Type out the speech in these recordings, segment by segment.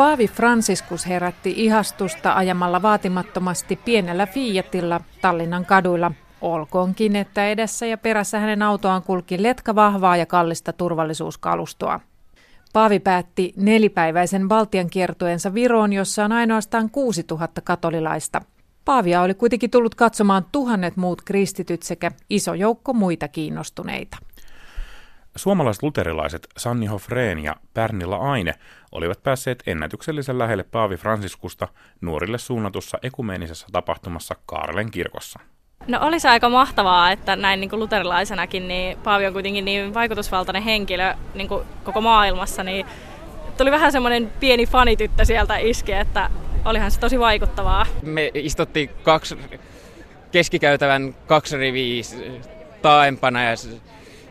Paavi Franciscus herätti ihastusta ajamalla vaatimattomasti pienellä Fiatilla Tallinnan kaduilla. Olkoonkin, että edessä ja perässä hänen autoaan kulki letka vahvaa ja kallista turvallisuuskalustoa. Paavi päätti nelipäiväisen Baltian kiertueensa Viroon, jossa on ainoastaan 6000 katolilaista. Paavia oli kuitenkin tullut katsomaan 1 000 muut kristityt sekä iso joukko muita kiinnostuneita. Suomalaiset luterilaiset Sanni Hoffren ja Pernilla Aine olivat päässeet ennätyksellisen lähelle Paavi Franciscusta nuorille suunnatussa ekumeenisessa tapahtumassa Kaarlen kirkossa. No oli se aika mahtavaa, että näin niin kuin luterilaisenakin niin Paavi on kuitenkin niin vaikutusvaltainen henkilö niin kuin koko maailmassa, niin tuli vähän semmoinen pieni fanityttö sieltä iski, että olihan se tosi vaikuttavaa. Me istuttiin keskikäytävän 2 riviä taaempana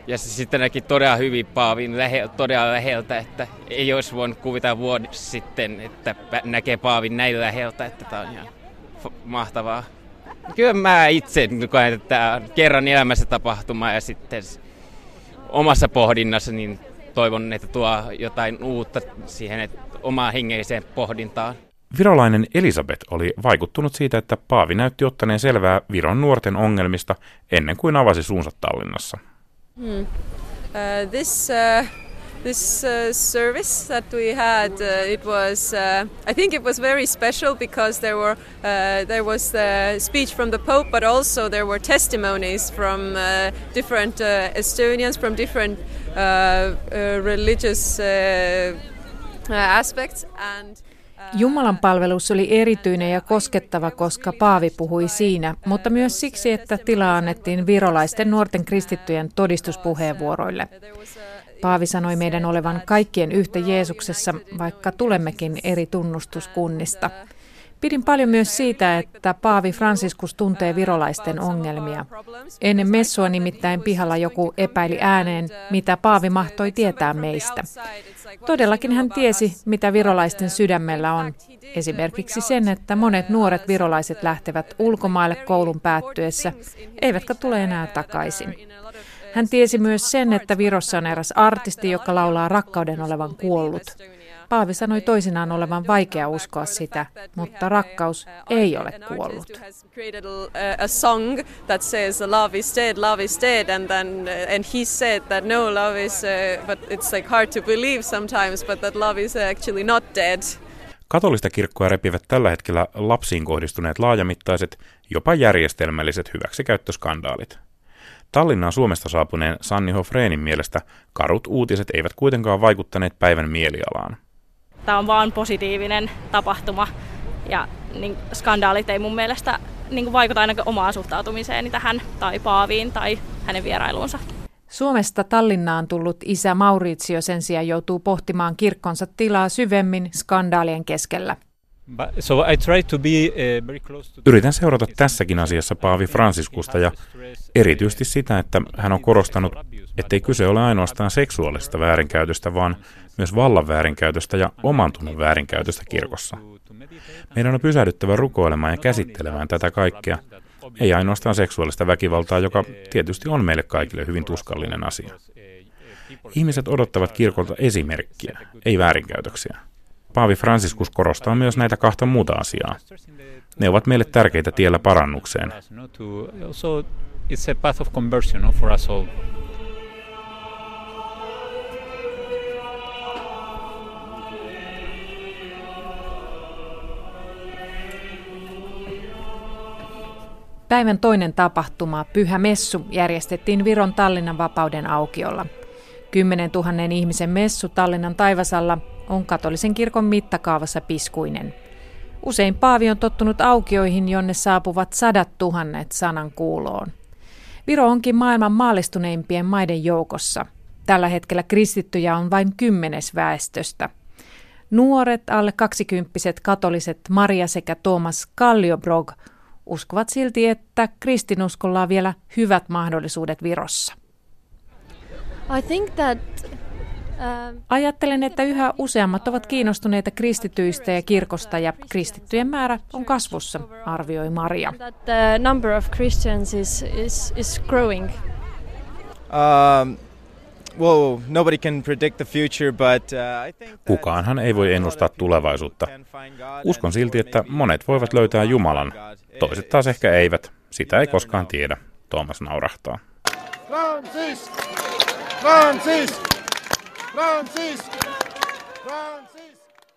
ja sitten näki todella hyvin Paavin todella läheltä, että ei olisi voinut kuvitella vuosi sitten, että näkee Paavin näin läheltä, että tämä on ihan mahtavaa. Kyllä mä itse koen, että tämä on kerran elämässä tapahtuma ja sitten omassa pohdinnassa niin toivon, että tuo jotain uutta siihen omaan hengelliseen pohdintaan. Virolainen Elisabeth oli vaikuttunut siitä, että Paavi näytti ottaneen selvää Viron nuorten ongelmista ennen kuin avasi suunsa Tallinnassa. This service that we had, it was I think it was very special because there was the speech from the Pope, but also there were testimonies from different Estonians from different religious aspects and Jumalan palvelus oli erityinen ja koskettava, koska Paavi puhui siinä, mutta myös siksi, että tilaa annettiin virolaisten nuorten kristittyjen todistuspuheenvuoroille. Paavi sanoi meidän olevan kaikkien yhtä Jeesuksessa, vaikka tulemmekin eri tunnustuskunnista. Pidin paljon myös siitä, että Paavi Franciscus tuntee virolaisten ongelmia. Ennen messua nimittäin pihalla joku epäili ääneen, mitä Paavi mahtoi tietää meistä. Todellakin hän tiesi, mitä virolaisten sydämellä on. Esimerkiksi sen, että monet nuoret virolaiset lähtevät ulkomaille koulun päättyessä, eivätkä tule enää takaisin. Hän tiesi myös sen, että Virossa on eräs artisti, joka laulaa rakkauden olevan kuollut. Paavi sanoi toisinaan olevan vaikea uskoa sitä, mutta rakkaus ei ole kuollut. Katolista kirkkoa repivät tällä hetkellä lapsiin kohdistuneet laajamittaiset, jopa järjestelmälliset hyväksikäyttöskandaalit. Tallinnaan Suomesta saapuneen Sanni Hoffrenin mielestä karut uutiset eivät kuitenkaan vaikuttaneet päivän mielialaan. Tämä on vaan positiivinen tapahtuma ja niin, skandaalit ei mun mielestä niin, vaikuta ainakaan omaan suhtautumiseeni tähän tai Paaviin tai hänen vierailuunsa. Suomesta Tallinnaan tullut isä Mauritsio sen sijaan joutuu pohtimaan kirkkonsa tilaa syvemmin skandaalien keskellä. Yritän seurata tässäkin asiassa Paavi Franciscusta ja erityisesti sitä, että hän on korostanut, ettei kyse ole ainoastaan seksuaalista väärinkäytöstä, vaan myös vallan väärinkäytöstä ja omantunnon väärinkäytöstä kirkossa. Meidän on pysähdyttävä rukoilemaan ja käsittelemään tätä kaikkea, ei ainoastaan seksuaalista väkivaltaa, joka tietysti on meille kaikille hyvin tuskallinen asia. Ihmiset odottavat kirkolta esimerkkiä, ei väärinkäytöksiä. Paavi Franciscus korostaa myös näitä 2 muuta asiaa. Ne ovat meille tärkeitä tiellä parannukseen. Päivän toinen tapahtuma, Pyhä Messu, järjestettiin Viron Tallinnan Vapaudenaukiolla. 10 000 ihmisen messu Tallinnan taivasalla on katolisen kirkon mittakaavassa piskuinen. Usein Paavi on tottunut aukioihin, jonne saapuvat 100 000 sanan kuuloon. Viro onkin maailman maallistuneimpien maiden joukossa. Tällä hetkellä kristittyjä on vain 10% väestöstä. Nuoret, alle 20-vuotiaat katoliset Maria sekä Thomas Kalliobrog uskovat silti, että kristinuskolla on vielä hyvät mahdollisuudet Virossa. Ajattelen, että yhä useammat ovat kiinnostuneita kristityistä ja kirkosta ja kristittyjen määrä on kasvussa, arvioi Maria. Kukaanhan ei voi ennustaa tulevaisuutta. Uskon silti, että monet voivat löytää Jumalan. Toiset taas ehkä eivät. Sitä ei koskaan tiedä. Thomas naurahtaa. Francis! Francis! Francis! Francis!